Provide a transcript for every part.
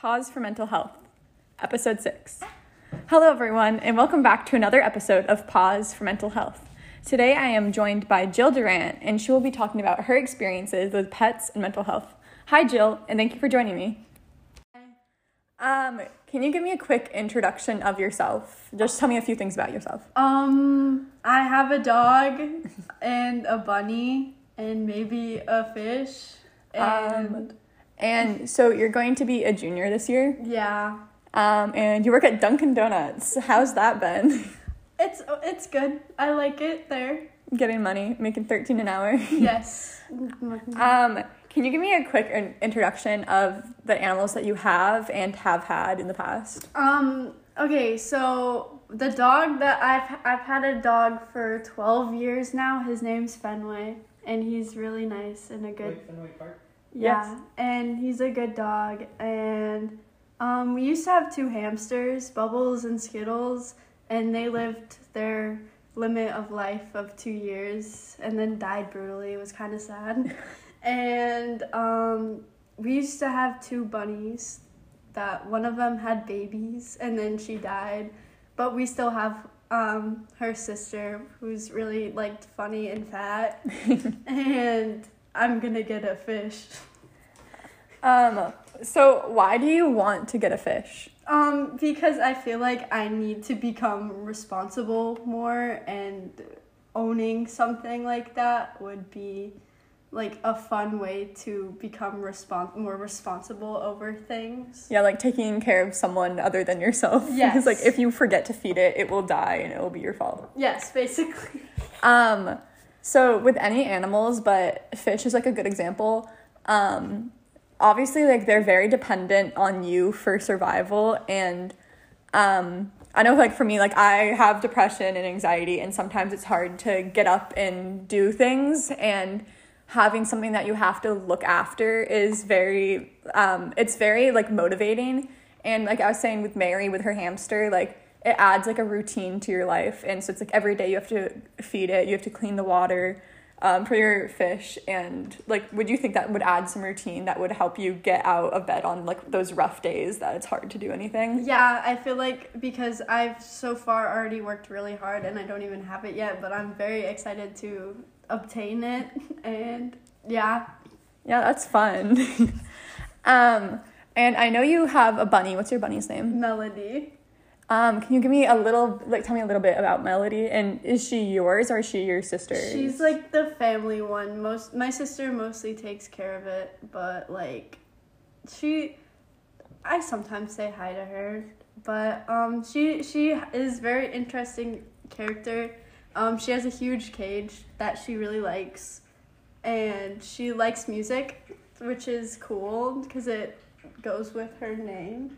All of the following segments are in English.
Pause for Mental Health, Episode 6. Hello everyone, and welcome back to another episode of Pause for Mental Health. Today I am joined by Jill Durant, and she will be talking about her experiences with pets and mental health. Hi Jill, and thank you for joining me. Hi. Can you give me a quick introduction of yourself? Just tell me a few things about yourself. I have a dog, and a bunny, and maybe a fish, and so you're going to be a junior this year? Yeah. And you work at Dunkin' Donuts. How's that been? It's good. I like it there. Getting money, making $13 an hour. Yes. Can you give me a quick introduction of the animals that you have and have had in the past? Okay, so the dog that I've had a dog for 12 years now. His name's Fenway, and he's really nice and a good... Wait, Fenway Park? Yeah, yes. And he's a good dog, and we used to have two hamsters, Bubbles and Skittles, and they lived their limit of life of 2 years and then died brutally. It was kind of sad. And we used to have two bunnies that one of them had babies and then she died, but we still have her sister, who's really like funny and fat. And I'm gonna get a fish. So why do you want to get a fish? Because I feel like I need to become responsible more, and owning something like that would be like a fun way to become more responsible over things. Yeah, like taking care of someone other than yourself. Yes. Because like if you forget to feed it, it will die and it will be your fault. Yes, basically. So with any animals, but fish is like a good example. Obviously, like they're very dependent on you for survival, and I know like for me, like I have depression and anxiety, and sometimes it's hard to get up and do things, and having something that you have to look after is very it's very like motivating. And like I was saying with Mary with her hamster, like it adds like a routine to your life, and so it's like every day you have to feed it, you have to clean the water for your fish, and like would you think that would add some routine that would help you get out of bed on like those rough days that it's hard to do anything? Yeah, I feel like because I've so far already worked really hard and I don't even have it yet, but I'm very excited to obtain it, and yeah that's fun. And I know you have a bunny. What's your bunny's name? Melody. Can you give me tell me a little bit about Melody, and is she yours or is she your sister? She's like the family one. My sister mostly takes care of it, but like I sometimes say hi to her, but she is very interesting character. She has a huge cage that she really likes, and she likes music, which is cool because it goes with her name.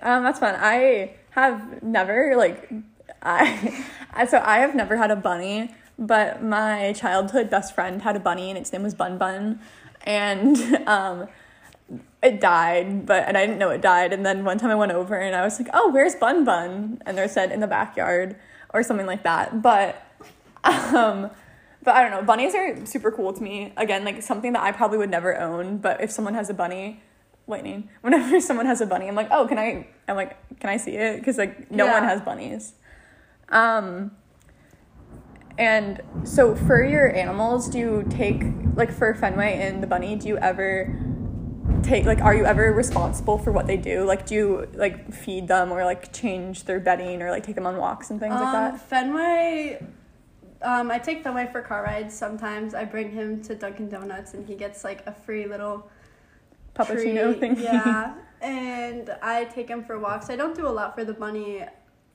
That's fun. I have never had a bunny, but my childhood best friend had a bunny, and its name was Bun Bun, and it died, and I didn't know it died. And then one time I went over and I was like, oh, where's Bun Bun? And they said in the backyard or something like that. But I don't know, bunnies are super cool to me. Again, like something that I probably would never own, but if someone has a bunny... Lightning. Whenever someone has a bunny, I'm like, oh, can I see it? Because like no one has bunnies. And so for your animals, do you take like for Fenway and the bunny? Do you ever take like are you ever responsible for what they do? Like do you like feed them or like change their bedding or like take them on walks and things like that? Fenway. I take Fenway for car rides sometimes. I bring him to Dunkin' Donuts and he gets like a free little. Puppuccino thing. Yeah, and I take him for walks. I don't do a lot for the bunny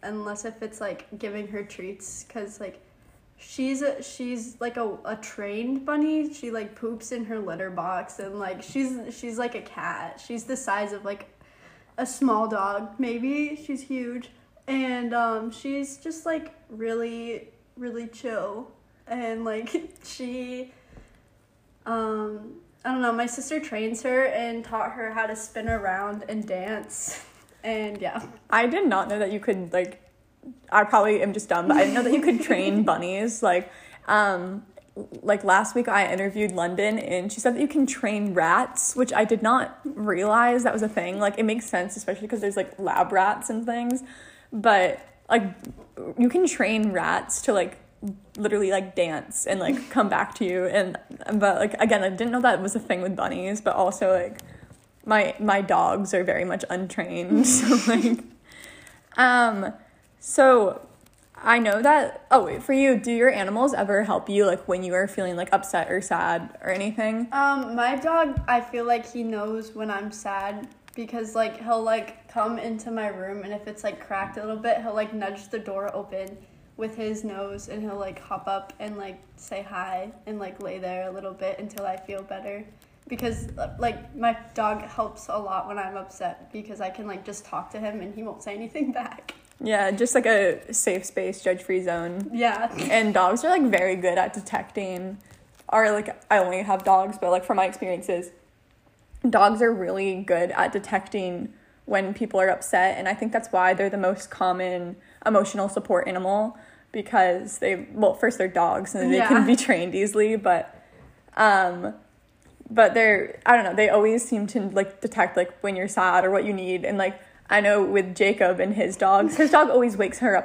unless if it's like giving her treats, because like she's like a trained bunny. She like poops in her litter box, and like she's like a cat. She's the size of like a small dog maybe. She's huge, and she's just like really really chill, and like she I don't know, my sister trains her and taught her how to spin around and dance, and yeah. I did not know that you could, like, I probably am just dumb, but I didn't know that you could train bunnies, like, like last week I interviewed London and she said that you can train rats, which I did not realize that was a thing. Like, it makes sense, especially because there's like lab rats and things, but like you can train rats to like literally like dance and like come back to you. And but like, again, I didn't know that was a thing with bunnies, but also like my dogs are very much untrained. So like so I know that. Oh wait, for you, do your animals ever help you, like when you are feeling like upset or sad or anything? My dog, I feel like he knows when I'm sad because like he'll like come into my room and if it's like cracked a little bit, he'll like nudge the door open with his nose and he'll like hop up and like say hi and like lay there a little bit until I feel better. Because like my dog helps a lot when I'm upset because I can like just talk to him and he won't say anything back. Yeah, just like a safe space, judge-free zone. Yeah. And dogs are like very good at detecting, or like I only have dogs, but like from my experiences, dogs are really good at detecting when people are upset. And I think that's why they're the most common emotional support animal, because they, well, first they're dogs and they can be trained easily, but they're, I don't know, they always seem to like detect like when you're sad or what you need. And like I know with Jacob and his dogs, his dog always wakes him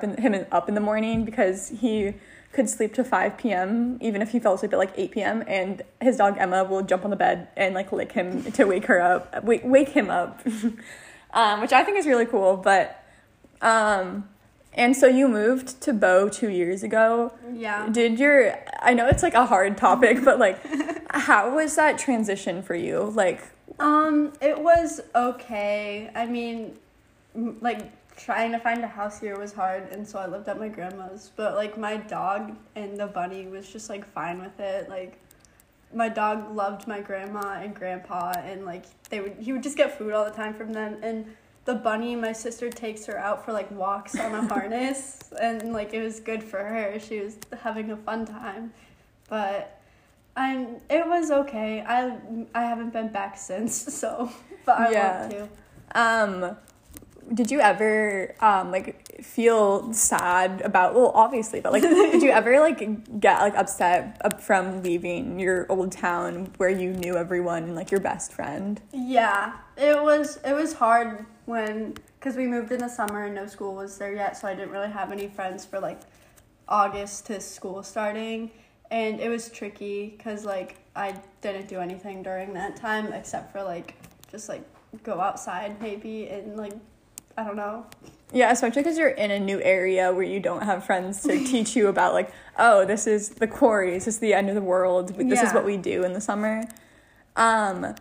up in the morning because he could sleep to 5 p.m. even if he fell asleep at like 8 p.m. And his dog Emma will jump on the bed and like lick him to wake him up, which I think is really cool. But, and so you moved to Bow 2 years ago. Yeah. I know it's like a hard topic, but like, how was that transition for you? Like, it was okay. I mean, like, trying to find a house here was hard, and so I lived at my grandma's, but, like, my dog and the bunny was just, like, fine with it. Like, my dog loved my grandma and grandpa, and, like, he would just get food all the time from them, and the bunny, my sister takes her out for, like, walks on a harness, and, like, it was good for her. She was having a fun time, but it was okay. I haven't been back since, so, but I want to. Did you ever, like, feel sad about, well, obviously, but, like, did you ever, like, get, like, upset from leaving your old town where you knew everyone and, like, your best friend? Yeah, it was hard because we moved in the summer and no school was there yet, so I didn't really have any friends for, like, August to school starting. And it was tricky because, like, I didn't do anything during that time except for, like, just, like, go outside maybe and, like, I don't know. Yeah, especially because you're in a new area where you don't have friends to teach you about, like, oh, this is the quarries, this is the end of the world, this is what we do in the summer. And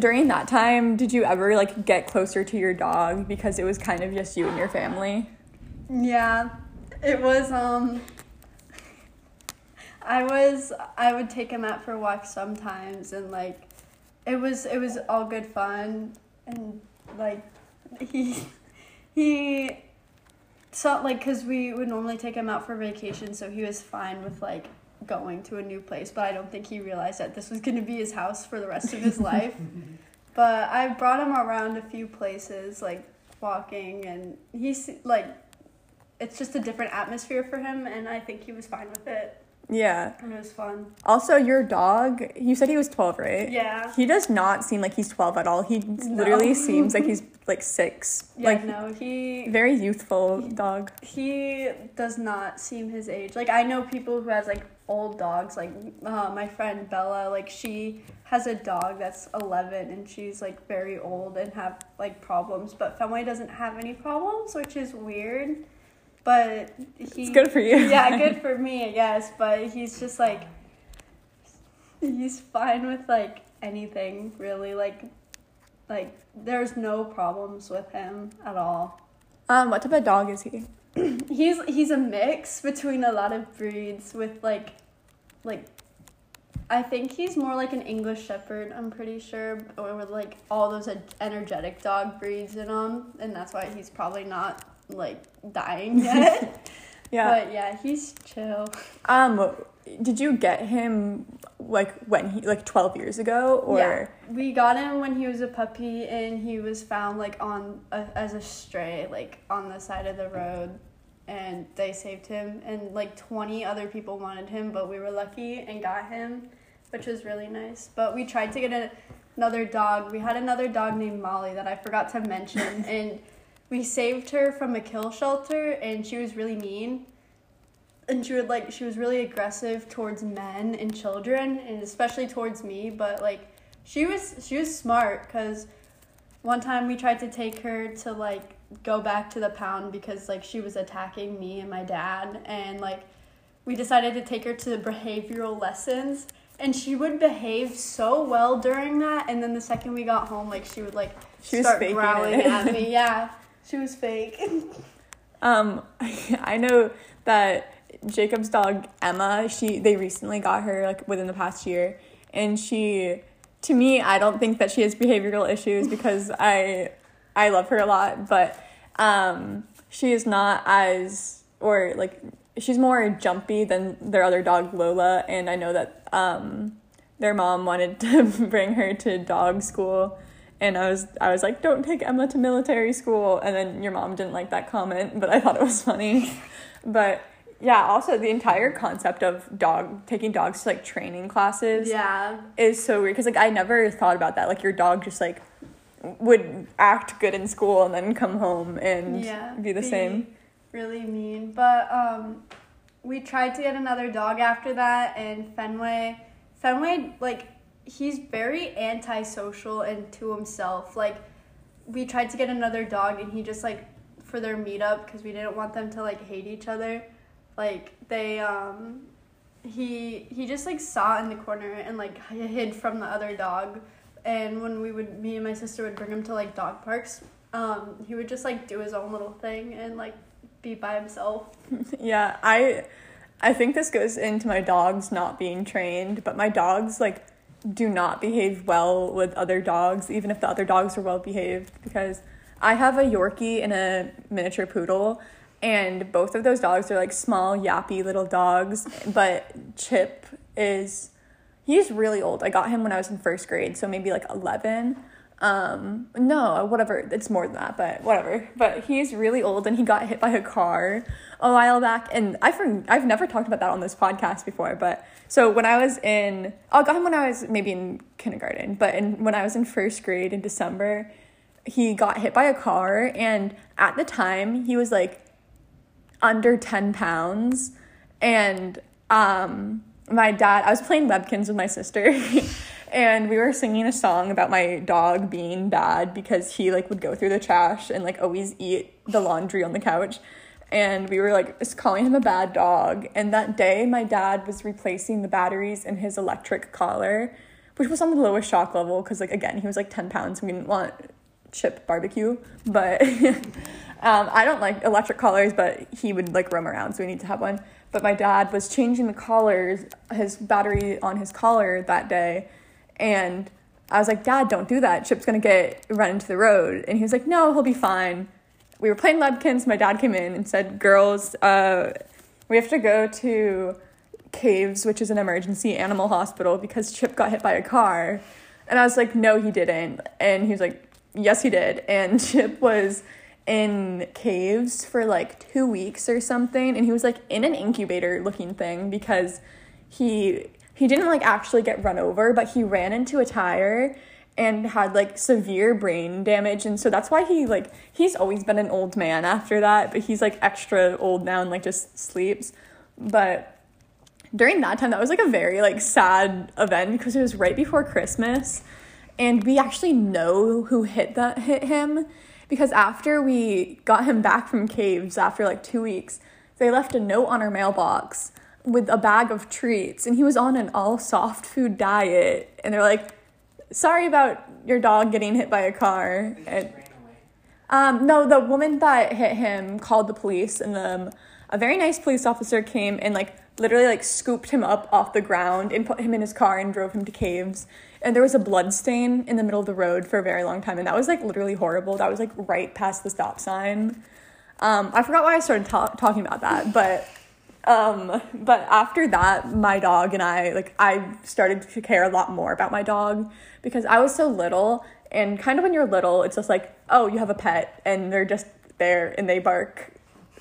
during that time, did you ever, like, get closer to your dog because it was kind of just you and your family? Yeah, it was, I would take him out for walks sometimes, and, like, it was all good fun, and, like, he so, like, because we would normally take him out for vacation, so he was fine with, like, going to a new place, but I don't think he realized that this was going to be his house for the rest of his life. But I brought him around a few places, like, walking, and he's, like, it's just a different atmosphere for him, and I think he was fine with it. Yeah. And it was fun. Also, your dog, you said he was 12, right? Yeah. He does not seem like he's 12 at all. He literally seems like he's, like, 6. Yeah, like, no, he... Very youthful dog. He does not seem his age. Like, I know people who have, like, old dogs. Like, my friend Bella, like, she has a dog that's 11, and she's, like, very old and have, like, problems. But Fenway doesn't have any problems, which is weird. But it's good for you. Yeah, good for me, I guess. But he's just, like, he's fine with, like, anything, really. Like there's no problems with him at all. What type of dog is he? He's a mix between a lot of breeds with, like, I think he's more like an English Shepherd, I'm pretty sure, or with, like, all those energetic dog breeds in him. And that's why he's probably not, like, dying yet. Yeah. But yeah, he's chill. Did you get him, like, when he, like, 12 years ago, or? Yeah. We got him when he was a puppy, and he was found, like, as a stray, like, on the side of the road. and they saved him, and like 20 other people wanted him, but we were lucky and got him, which was really nice. But we tried to get another dog. We had another dog named Molly that I forgot to mention, and we saved her from a kill shelter, and she was really mean, and she was really aggressive towards men and children, and especially towards me. But like she was smart, because one time we tried to take her to like go back to the pound because like she was attacking me and my dad, and like we decided to take her to the behavioral lessons, and she would behave so well during that, and then the second we got home, like she would like start growling at me. Yeah, she was fake. I know that Jacob's dog Emma, they recently got her like within the past year, and she, to me, I don't think that she has behavioral issues because I love her a lot, but she is not as, or like she's more jumpy than their other dog Lola, and I know that their mom wanted to bring her to dog school, and I was like, don't take Emma to military school, and then your mom didn't like that comment, but I thought it was funny. But yeah, also the entire concept of taking dogs to like training classes, yeah, is so weird, because like I never thought about that, like your dog just like would act good in school and then come home and be same. Really mean. But we tried to get another dog after that, and Fenway, like, he's very antisocial and to himself. Like, we tried to get another dog, and he just, like, for their meetup, because we didn't want them to, like, hate each other, like, they, he just, like, saw in the corner and, like, hid from the other dog. And when me and my sister would bring him to, like, dog parks, he would just, like, do his own little thing and, like, be by himself. Yeah, I think this goes into my dogs not being trained, but my dogs, like, do not behave well with other dogs, even if the other dogs are well-behaved, because I have a Yorkie and a miniature poodle, and both of those dogs are, like, small, yappy little dogs, but Chip is... He's really old. I got him when I was in first grade, so maybe like 11. No, whatever. It's more than that, but whatever. But he's really old, and he got hit by a car a while back. And I've never talked about that on this podcast before. But so when I was I got him when I was maybe in kindergarten. But when I was in first grade in December, he got hit by a car. And at the time, he was like under 10 pounds. And my dad, I was playing Lebkins with my sister, and we were singing a song about my dog being bad because he, like, would go through the trash and, like, always eat the laundry on the couch, and we were, like, just calling him a bad dog. And that day, my dad was replacing the batteries in his electric collar, which was on the lowest shock level because, like, again, he was, like, 10 pounds, and we didn't want Chip barbecue, but I don't like electric collars, but he would, like, roam around, so we need to have one. But my dad was changing the collars, his battery on his collar that day. And I was like, Dad, don't do that. Chip's going to run into the road. And he was like, no, he'll be fine. We were playing Lebkins. My dad came in and said, girls, we have to go to CAVES, which is an emergency animal hospital, because Chip got hit by a car. And I was like, no, he didn't. And he was like, yes, he did. And Chip was in CAVES for like 2 weeks or something, and he was like in an incubator looking thing because he didn't like actually get run over, but he ran into a tire and had like severe brain damage. And so that's why he's always been an old man after that, but he's like extra old now and like just sleeps. But during that time, that was like a very like sad event because it was right before Christmas, and we actually know who hit him. Because after we got him back from CAVES after like 2 weeks, they left a note on our mailbox with a bag of treats, and he was on an all soft food diet, and they're like, sorry about your dog getting hit by a car. And no, the woman that hit him called the police, and a very nice police officer came and like literally like scooped him up off the ground and put him in his car and drove him to CAVES. And there was a blood stain in the middle of the road for a very long time, and that was like literally horrible. That was like right past the stop sign. I forgot why I started talking about that, but after that, my dog and I, like, I started to care a lot more about my dog because I was so little, and kind of when you're little, it's just like, oh, you have a pet and they're just there and they bark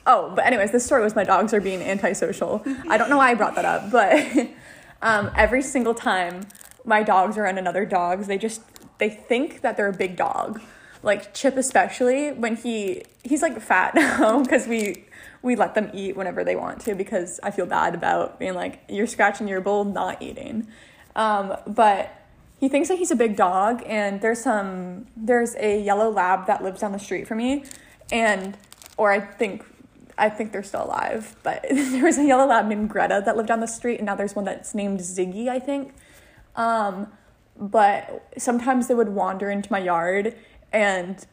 Oh, but anyways, this story was my dogs are being antisocial. I don't know why I brought that up, but every single time my dogs are in another dog, they think that they're a big dog. Like Chip especially, when he's like fat now because we let them eat whenever they want to because I feel bad about being like, you're scratching your bowl, not eating. But he thinks that he's a big dog, and there's a yellow lab that lives down the street from me, or I think they're still alive, but there was a yellow lab named Greta that lived down the street, and now there's one that's named Ziggy, I think. But sometimes they would wander into my yard, and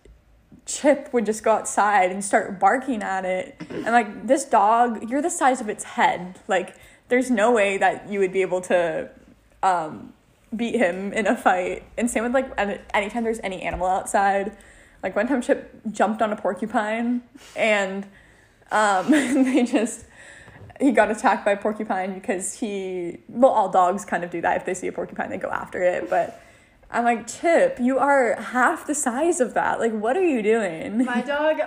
Chip would just go outside and start barking at it. And, like, this dog, you're the size of its head. Like, there's no way that you would be able to beat him in a fight. And same with, like, anytime there's any animal outside. Like, one time Chip jumped on a porcupine, and he got attacked by a porcupine because all dogs kind of do that. If they see a porcupine, they go after it. But I'm like, Chip, you are half the size of that. Like, what are you doing? My dog,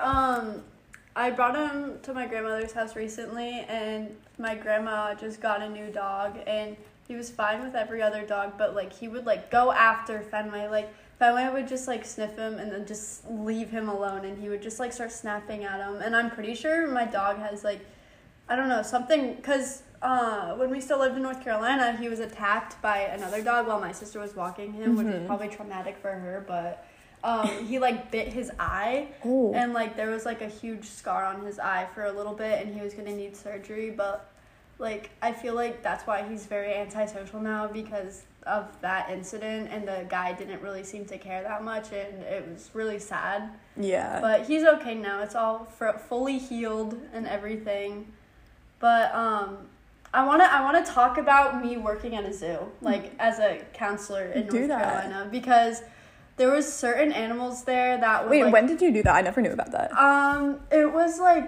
I brought him to my grandmother's house recently, and my grandma just got a new dog, and he was fine with every other dog, but, like, he would, like, go after Fenway. Like, Fenway would just, like, sniff him and then just leave him alone, and he would just, like, start snapping at him. And I'm pretty sure my dog has, like, I don't know, something, because when we still lived in North Carolina, he was attacked by another dog while my sister was walking him, mm-hmm. which was probably traumatic for her, but he, like, bit his eye. Ooh. And, like, there was, like, a huge scar on his eye for a little bit, and he was going to need surgery, but, like, I feel like that's why he's very antisocial now, because of that incident, and the guy didn't really seem to care that much, and it was really sad. Yeah. But he's okay now. It's all fully healed and everything. But I wanna talk about me working at a zoo, like, as a counselor in North Carolina, because there was certain animals there that would. Wait, like, when did you do that? I never knew about that. It was like,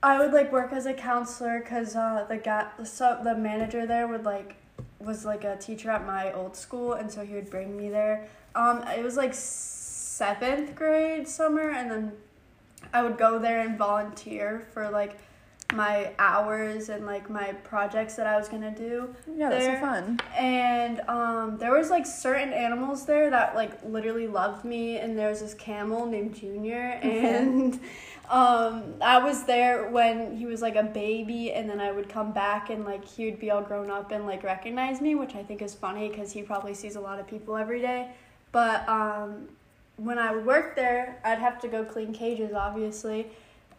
I would, like, work as a counselor because the manager there would, like, was, like, a teacher at my old school, and so he would bring me there. It was, like, 7th grade summer, and then I would go there and volunteer for, like, my hours and, like, my projects that I was gonna do. Yeah, that's so fun. And there was, like, certain animals there that, like, literally loved me, and there was this camel named Junior, and I was there when he was, like, a baby, and then I would come back, and, like, he would be all grown up and, like, recognize me, which I think is funny because he probably sees a lot of people every day. But when I would work there, I'd have to go clean cages, obviously,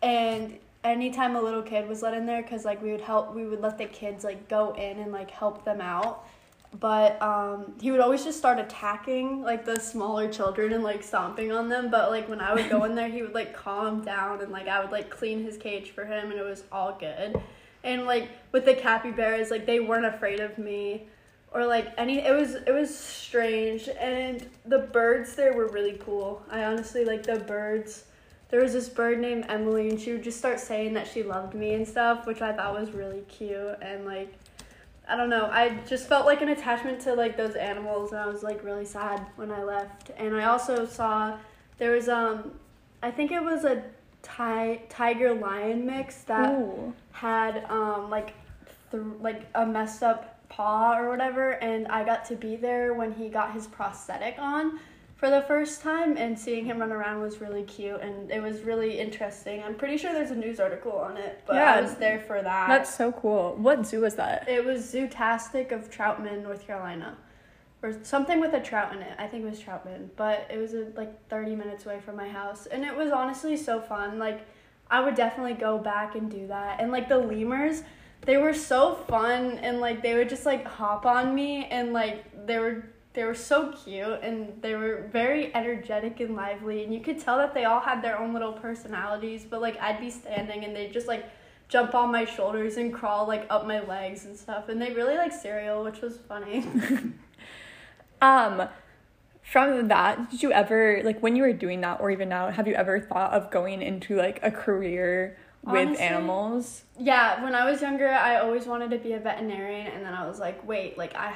and anytime a little kid was let in there, because, like, we would let the kids, like, go in and, like, help them out, but he would always just start attacking, like, the smaller children and, like, stomping on them, but, like, when I would go in there, he would, like, calm down, and, like, I would, like, clean his cage for him, and it was all good. And, like, with the capybaras, like, they weren't afraid of me, or, like, it was strange, and the birds there were really cool. I honestly like the birds. There was this bird named Emily, and she would just start saying that she loved me and stuff, which I thought was really cute. And, like, I don't know, I just felt like an attachment to, like, those animals, and I was, like, really sad when I left. And I also saw there was I think it was a tiger lion mix that Ooh. Had like a messed up paw or whatever, and I got to be there when he got his prosthetic on for the first time, and seeing him run around was really cute, and it was really interesting. I'm pretty sure there's a news article on it, but yeah, I was there for that. That's so cool. What zoo was that? It was Zootastic of Troutman, North Carolina, or something with a trout in it. I think it was Troutman, but it was, like, 30 minutes away from my house, and it was honestly so fun. Like, I would definitely go back and do that. And, like, the lemurs, they were so fun, and, like, they would just, like, hop on me, and, like, they were so cute, and they were very energetic and lively, and you could tell that they all had their own little personalities, but, like, I'd be standing, and they'd just, like, jump on my shoulders and crawl, like, up my legs and stuff, and they really like cereal, which was funny. From that, did you ever, like, when you were doing that, or even now, have you ever thought of going into, like, a career with animals? Yeah, when I was younger, I always wanted to be a veterinarian, and then I was like, wait, like, I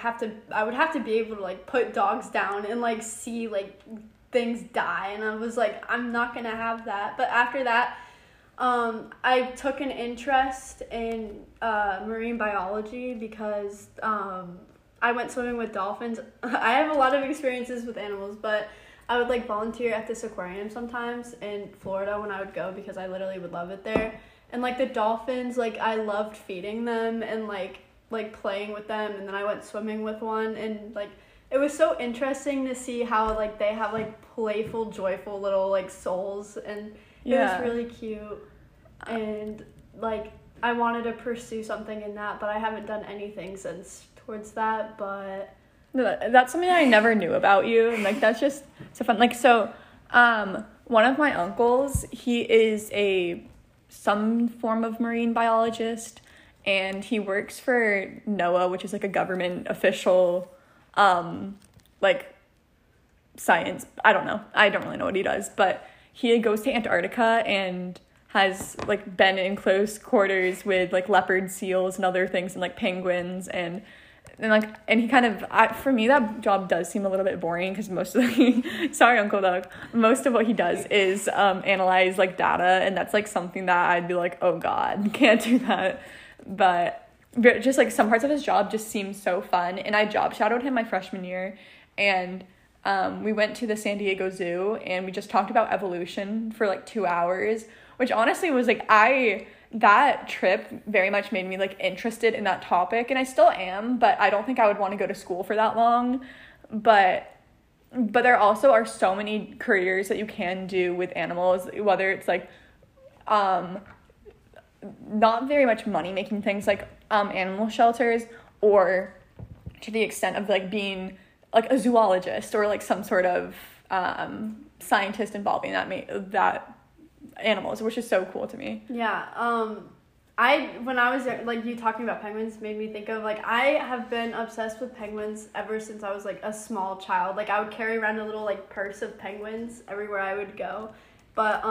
would have to be able to, like, put dogs down and, like, see, like, things die, and I was like, I'm not gonna have that. But after that, I took an interest in marine biology because I went swimming with dolphins. I have a lot of experiences with animals, but I would like volunteer at this aquarium sometimes in Florida when I would go because I literally would love it there. And like the dolphins, like I loved feeding them and like playing with them. And then I went swimming with one, and like it was so interesting to see how like they have like playful, joyful little like souls, and yeah. It was really cute. And like I wanted to pursue something in that, but I haven't done anything since towards that. But that's something I never knew about you, and like that's just so fun. Like so, one of my uncles, he is some form of marine biologist, and he works for NOAA, which is like a government official, like science. I don't know. I don't really know what he does, but he goes to Antarctica and has like been in close quarters with like leopard seals and other things, and like penguins, and he kind of, for me that job does seem a little bit boring because sorry Uncle Doug, most of what he does is analyze like data, and that's like something that I'd be like, oh god, can't do that. But just like some parts of his job just seem so fun, and I job shadowed him my freshman year, and we went to the San Diego Zoo, and we just talked about evolution for like 2 hours, which honestly was like that trip very much made me like interested in that topic, and I still am, but I don't think I would want to go to school for that long. But there also are so many careers that you can do with animals, whether it's like not very much money making things like animal shelters, or to the extent of like being like a zoologist or like some sort of scientist involving that animals, which is so cool to me. Yeah. When I was there, like you talking about penguins made me think of like I have been obsessed with penguins ever since I was like a small child. Like I would carry around a little like purse of penguins everywhere I would go, but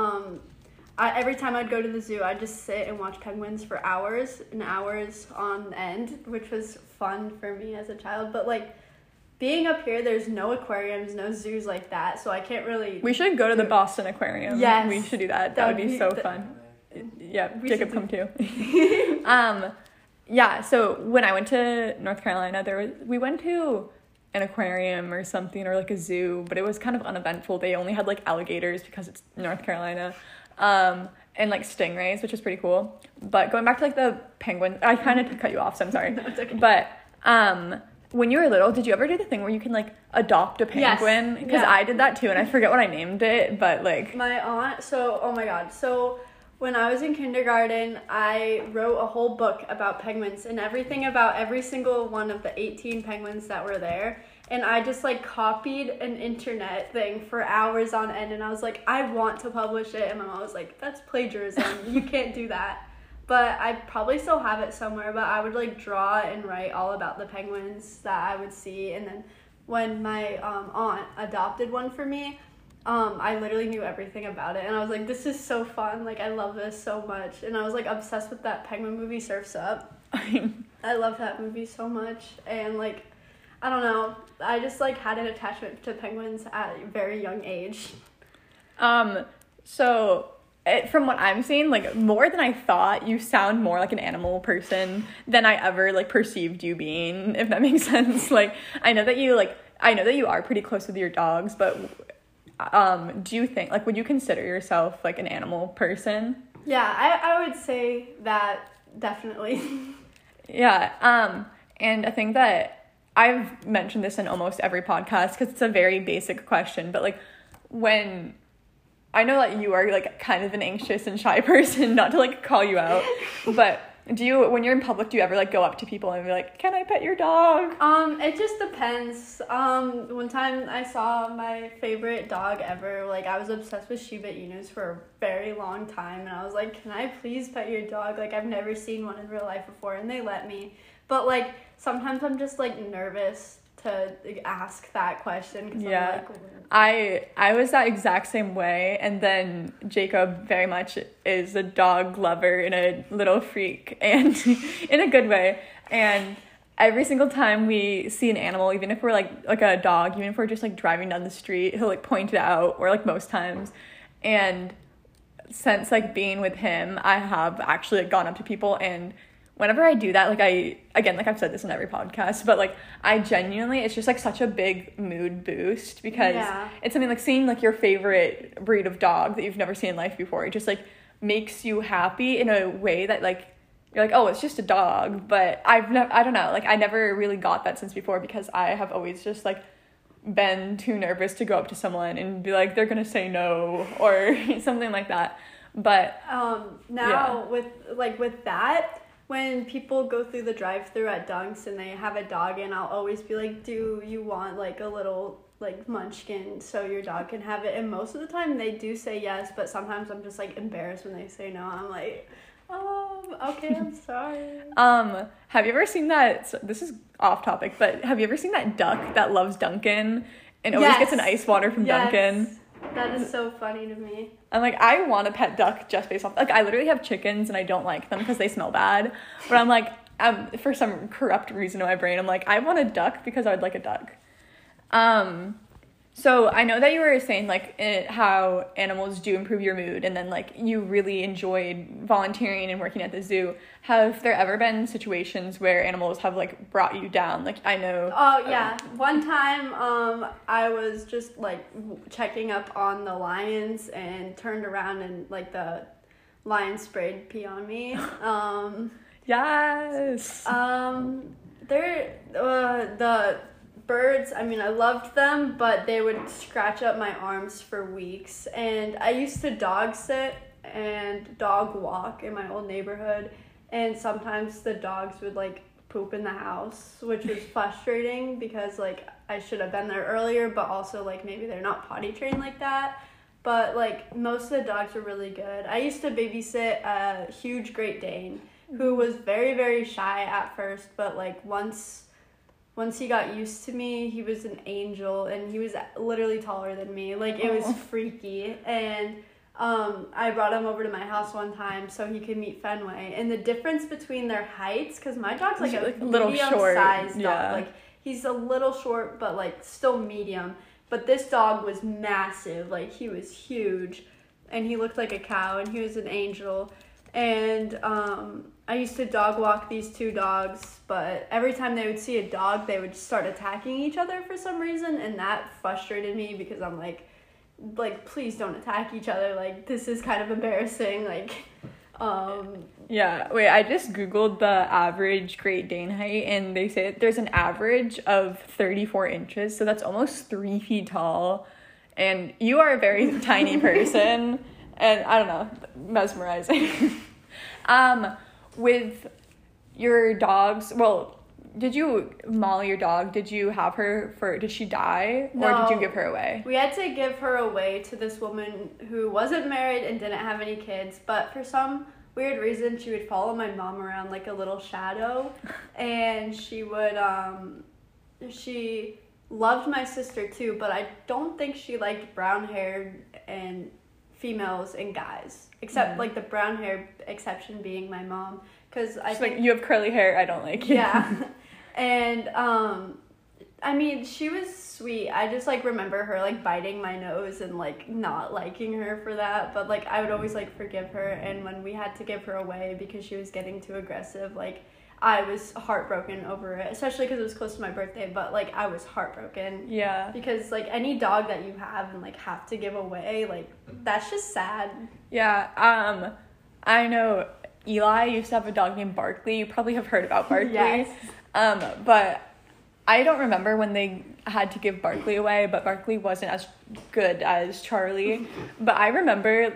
every time I'd go to the zoo, I'd just sit and watch penguins for hours and hours on end, which was fun for me as a child. But like being up here, there's no aquariums, no zoos like that, so I can't really... We should go to the Boston Aquarium. Yes. We should do that. That would be so fun. Yeah, Jacob, come too. Yeah, so when I went to North Carolina, we went to an aquarium or something, or like a zoo, but it was kind of uneventful. They only had like alligators because it's North Carolina, and like stingrays, which was pretty cool. But going back to like the penguin... I kind of cut you off, so I'm sorry. No, it's okay. But... when you were little, did you ever do the thing where you can, like, adopt a penguin? Because yes. Yeah. I did that, too, and I forget what I named it, but, like... My aunt... oh, my God. So, when I was in kindergarten, I wrote a whole book about penguins and everything about every single one of the 18 penguins that were there. And I just, like, copied an internet thing for hours on end, and I was like, I want to publish it. And my mom was like, that's plagiarism. You can't do that. But I probably still have it somewhere, but I would, like, draw and write all about the penguins that I would see. And then when my aunt adopted one for me, I literally knew everything about it. And I was like, this is so fun. Like, I love this so much. And I was, like, obsessed with that penguin movie, Surf's Up. I love that movie so much. And, like, I don't know. I just, like, had an attachment to penguins at a very young age. From what I'm seeing, like, more than I thought, you sound more like an animal person than I ever, like, perceived you being, if that makes sense. Like, I know that you are pretty close with your dogs, but do you think, like, would you consider yourself, like, an animal person? Yeah, I would say that definitely. Yeah, and I think that I've mentioned this in almost every podcast because it's a very basic question, but, like, when... I know that you are, like, kind of an anxious and shy person, not to, like, call you out, but when you're in public, do you ever, like, go up to people and be like, can I pet your dog? It just depends. One time I saw my favorite dog ever, like, I was obsessed with Shiba Inus for a very long time, and I was like, can I please pet your dog? Like, I've never seen one in real life before, and they let me, but, like, sometimes I'm just, like, nervous to ask that question because yeah. I'm like, I was that exact same way, and then Jacob very much is a dog lover and a little freak, and in a good way, and every single time we see an animal, even if we're like a dog, even if we're just like driving down the street, he'll like point it out, or like most times, and since like being with him, I have actually like, gone up to people, and whenever I do that, like I, again, like I've said this in every podcast, but like I genuinely, it's just like such a big mood boost, because it's something like seeing like your favorite breed of dog that you've never seen in life before. It just like makes you happy in a way that like, you're like, oh, it's just a dog. But I don't know, like I never really got that sense before, because I have always just like been too nervous to go up to someone and be like, they're gonna say no or something like that. But now with that, when people go through the drive-thru at Dunk's and they have a dog in, I'll always be like, do you want like a little like munchkin so your dog can have it? And most of the time they do say yes, but sometimes I'm just like embarrassed when they say no. I'm like, okay, I'm sorry. Have you ever seen that? This is off topic, but have you ever seen that duck that loves Dunkin' and always gets an ice water from Dunkin'? That is so funny to me. I'm like, I want a pet duck just based off... Like, I literally have chickens and I don't like them because they smell bad. But I'm like, for some corrupt reason in my brain, I'm like, I want a duck because I would like a duck. So I know that you were saying, like, how animals do improve your mood, and then, like, you really enjoyed volunteering and working at the zoo. Have there ever been situations where animals have, like, brought you down? Like, I know... Oh, yeah. One time, I was just, like, checking up on the lions and turned around and, like, the lion sprayed pee on me. Yes! The... birds, I mean, I loved them, but they would scratch up my arms for weeks. And I used to dog sit and dog walk in my old neighborhood, and sometimes the dogs would like poop in the house, which was frustrating because like I should have been there earlier, but also like maybe they're not potty trained like that. But like most of the dogs were really good. I used to babysit a huge Great Dane who was very, very shy at first, but like once he got used to me, he was an angel, and he was literally taller than me. Like, it was freaky. And I brought him over to my house one time so he could meet Fenway. And the difference between their heights, because my dog's like a medium-sized dog. Like, he's a little short, but, like, still medium. But this dog was massive. Like, he was huge, and he looked like a cow, and he was an angel. And I used to dog walk these two dogs, but every time they would see a dog, they would start attacking each other for some reason, and that frustrated me because I'm like, please don't attack each other. Like, this is kind of embarrassing. Like, Wait, I just Googled the average Great Dane height, and they say that there's an average of 34 inches, so that's almost 3 feet tall, and you are a very tiny person. And I don't know, mesmerizing. With your dogs, well, did you, Molly, your dog, did you have her for, did she die? No, or did you give her away? We had to give her away to this woman who wasn't married and didn't have any kids, but for some weird reason, she would follow my mom around like a little shadow, and she would, she loved my sister too, but I don't think she liked brown-haired and females and guys, except like the brown hair exception being my mom, because I think, like, you have curly hair, I don't like you. Yeah. And I mean, she was sweet. I just like remember her like biting my nose and like not liking her for that, but like I would always like forgive her. And when we had to give her away because she was getting too aggressive, like I was heartbroken over it, especially because it was close to my birthday, but, like, I was heartbroken. Yeah. Because, like, any dog that you have and, like, have to give away, like, that's just sad. Yeah. I know Eli used to have a dog named Barkley. You probably have heard about Barkley. Yes. But I don't remember when they had to give Barkley away, but Barkley wasn't as good as Charlie. But I remember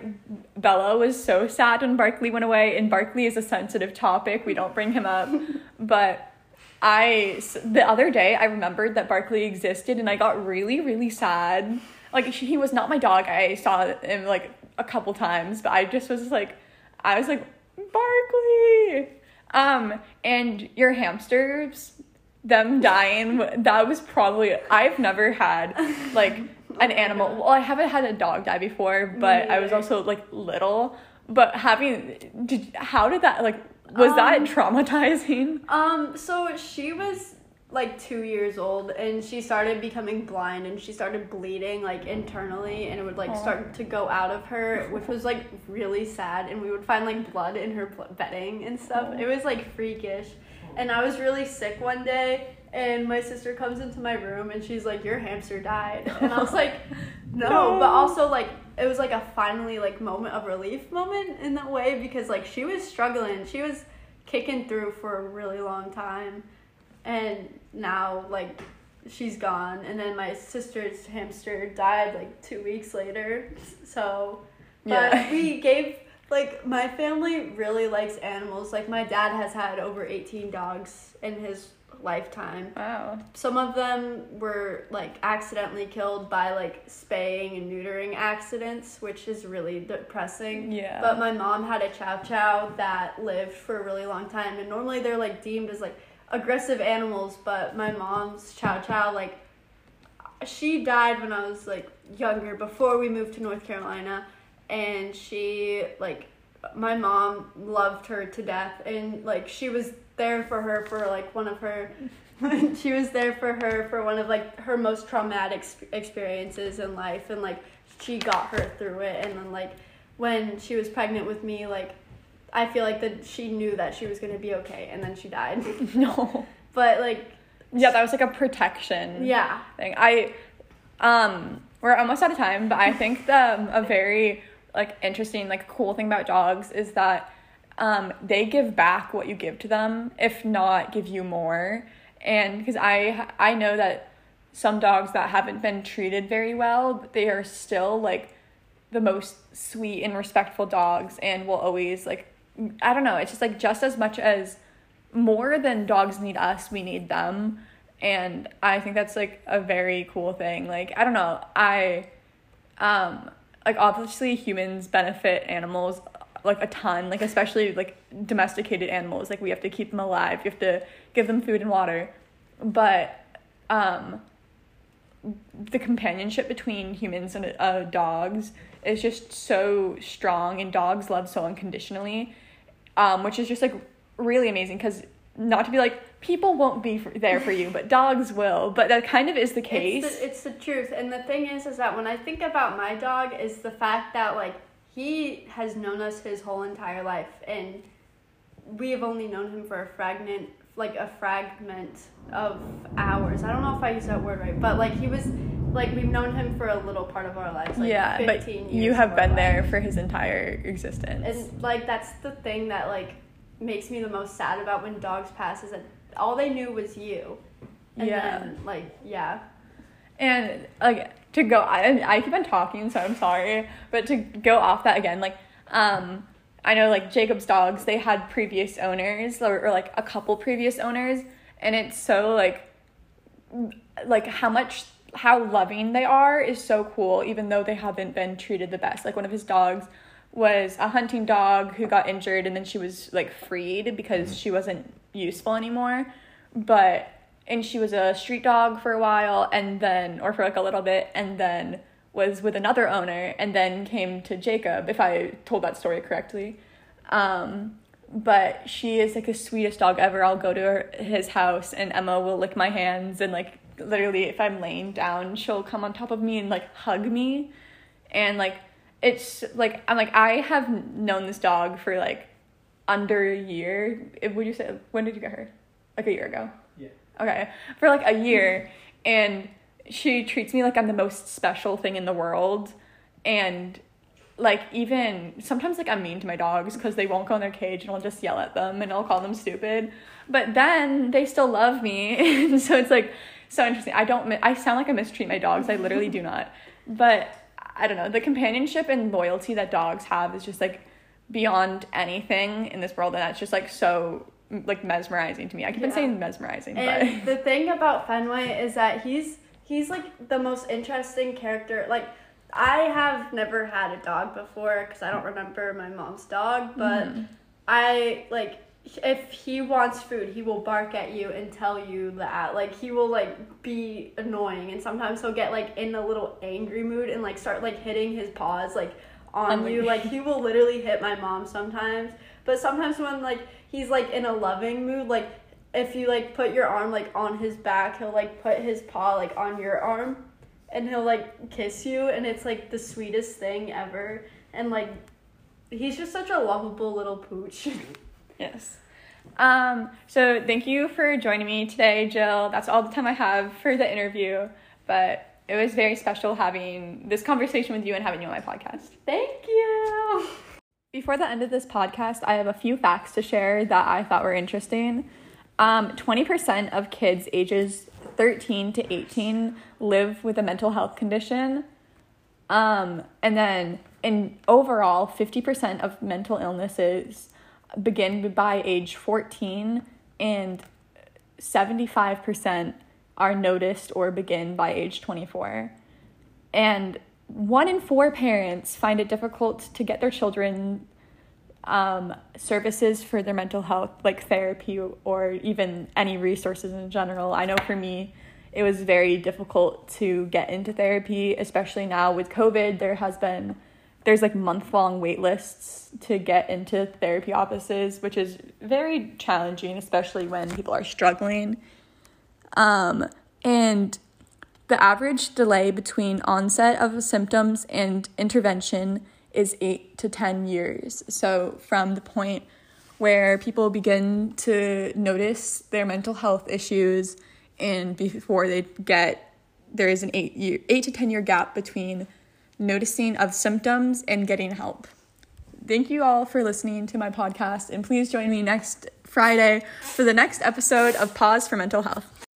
Bella was so sad when Barkley went away, and Barkley is a sensitive topic. We don't bring him up. But the other day, I remembered that Barkley existed, and I got really, really sad. Like, he was not my dog. I saw him, like, a couple times, but I just was like, Barkley! And your hamsters... them dying, that was probably, I've never had, like, an animal, well, I haven't had a dog die before, but I was also, like, little, but how did that, like, was that traumatizing? So she was like 2 years old, and she started becoming blind, and she started bleeding like internally, and it would like start to go out of her, which was like really sad, and we would find like blood in her bedding and stuff. It was like freakish. And I was really sick one day, and my sister comes into my room and she's like, your hamster died. And I was like, no. But also like it was like a finally like moment of relief moment in that way, because like she was struggling, she was kicking through for a really long time. And now, like, she's gone. And then my sister's hamster died, like, 2 weeks later. So, but we gave, like, my family really likes animals. Like, my dad has had over 18 dogs in his lifetime. Wow. Some of them were, like, accidentally killed by, like, spaying and neutering accidents, which is really depressing. Yeah. But my mom had a chow chow that lived for a really long time. And normally they're, like, deemed as, like, aggressive animals, but my mom's chow chow, like, she died when I was like younger, before we moved to North Carolina, and she, like, my mom loved her to death, and like she was there for her for like one of her she was there for her for one of like her most traumatic experiences in life, and like she got her through it. And then like when she was pregnant with me, like I feel like that she knew that she was going to be okay, and then she died. No. But, like... yeah, that was, like, a protection thing. We're almost out of time, but I think that a very, like, interesting, like, cool thing about dogs is that they give back what you give to them, if not give you more. And because I know that some dogs that haven't been treated very well, they are still, like, the most sweet and respectful dogs, and will always, like... I don't know, it's just like just as much as more than dogs need us, we need them. And I think that's like a very cool thing. Like, I don't know, I like obviously humans benefit animals like a ton, like especially like domesticated animals, like we have to keep them alive, you have to give them food and water. But the companionship between humans and dogs is just so strong, and dogs love so unconditionally, which is just like really amazing, because not to be like people won't be there for you, but dogs will. But that kind of is the case. It's the truth. And the thing is that when I think about my dog, is the fact that like he has known us his whole entire life, and we have only known him for a fragment of hours. I don't know if I use that word right, but like he was like, we've known him for a little part of our lives, like 15 but years. You have been there for his entire existence. And like that's the thing that like makes me the most sad about when dogs pass, is that all they knew was you. And then, like, and like to go, I keep on talking, so I'm sorry, but to go off that again, like I know like Jacob's dogs, they had previous owners or like a couple previous owners, and it's so like how loving they are is so cool, even though they haven't been treated the best. Like one of his dogs was a hunting dog who got injured, and then she was like freed because she wasn't useful anymore, and she was a street dog for a while, and then, or for like a little bit, and then was with another owner, and then came to Jacob, if I told that story correctly. But she is like the sweetest dog ever. I'll go to his house, and Emma will lick my hands, and like literally if I'm laying down, she'll come on top of me and like hug me. And like it's like I'm like, I have known this dog for like under a year. Would you say, when did you get her? Like a year ago? Yeah. Okay. For like a year. And she treats me like I'm the most special thing in the world. And like even sometimes like I'm mean to my dogs because they won't go in their cage, and I'll just yell at them and I'll call them stupid, but then they still love me. So it's like so interesting. I sound like I mistreat my dogs. I literally do not. But I don't know, the companionship and loyalty that dogs have is just like beyond anything in this world, and that's just like so like mesmerizing to me. I keep on saying mesmerizing, and but the thing about Fenway is that he's like the most interesting character. Like I have never had a dog before because I don't remember my mom's dog, but I like, if he wants food, he will bark at you and tell you that. Like he will like be annoying, and sometimes he'll get like in a little angry mood and like start like hitting his paws like on you. Like he will literally hit my mom sometimes, but sometimes when like he's like in a loving mood, like if you, like, put your arm, like, on his back, he'll, like, put his paw, like, on your arm, and he'll, like, kiss you, and it's, like, the sweetest thing ever, and, like, he's just such a lovable little pooch. Yes. So thank you for joining me today, Jill. That's all the time I have for the interview, but it was very special having this conversation with you and having you on my podcast. Thank you! Before the end of this podcast, I have a few facts to share that I thought were interesting. 20% of kids ages 13 to 18 live with a mental health condition. And then in overall, 50% of mental illnesses begin by age 14, and 75% are noticed or begin by age 24. And 1 in 4 parents find it difficult to get their children services for their mental health, like therapy or even any resources in general. I know for me, it was very difficult to get into therapy, especially now with COVID. There's like month-long wait lists to get into therapy offices, which is very challenging, especially when people are struggling. And the average delay between onset of symptoms and intervention is 8 to 10 years. So from the point where people begin to notice their mental health issues and before they get, there is an 8 to 10 year gap between noticing of symptoms and getting help. Thank you all for listening to my podcast, and please join me next Friday for the next episode of Pause for Mental Health.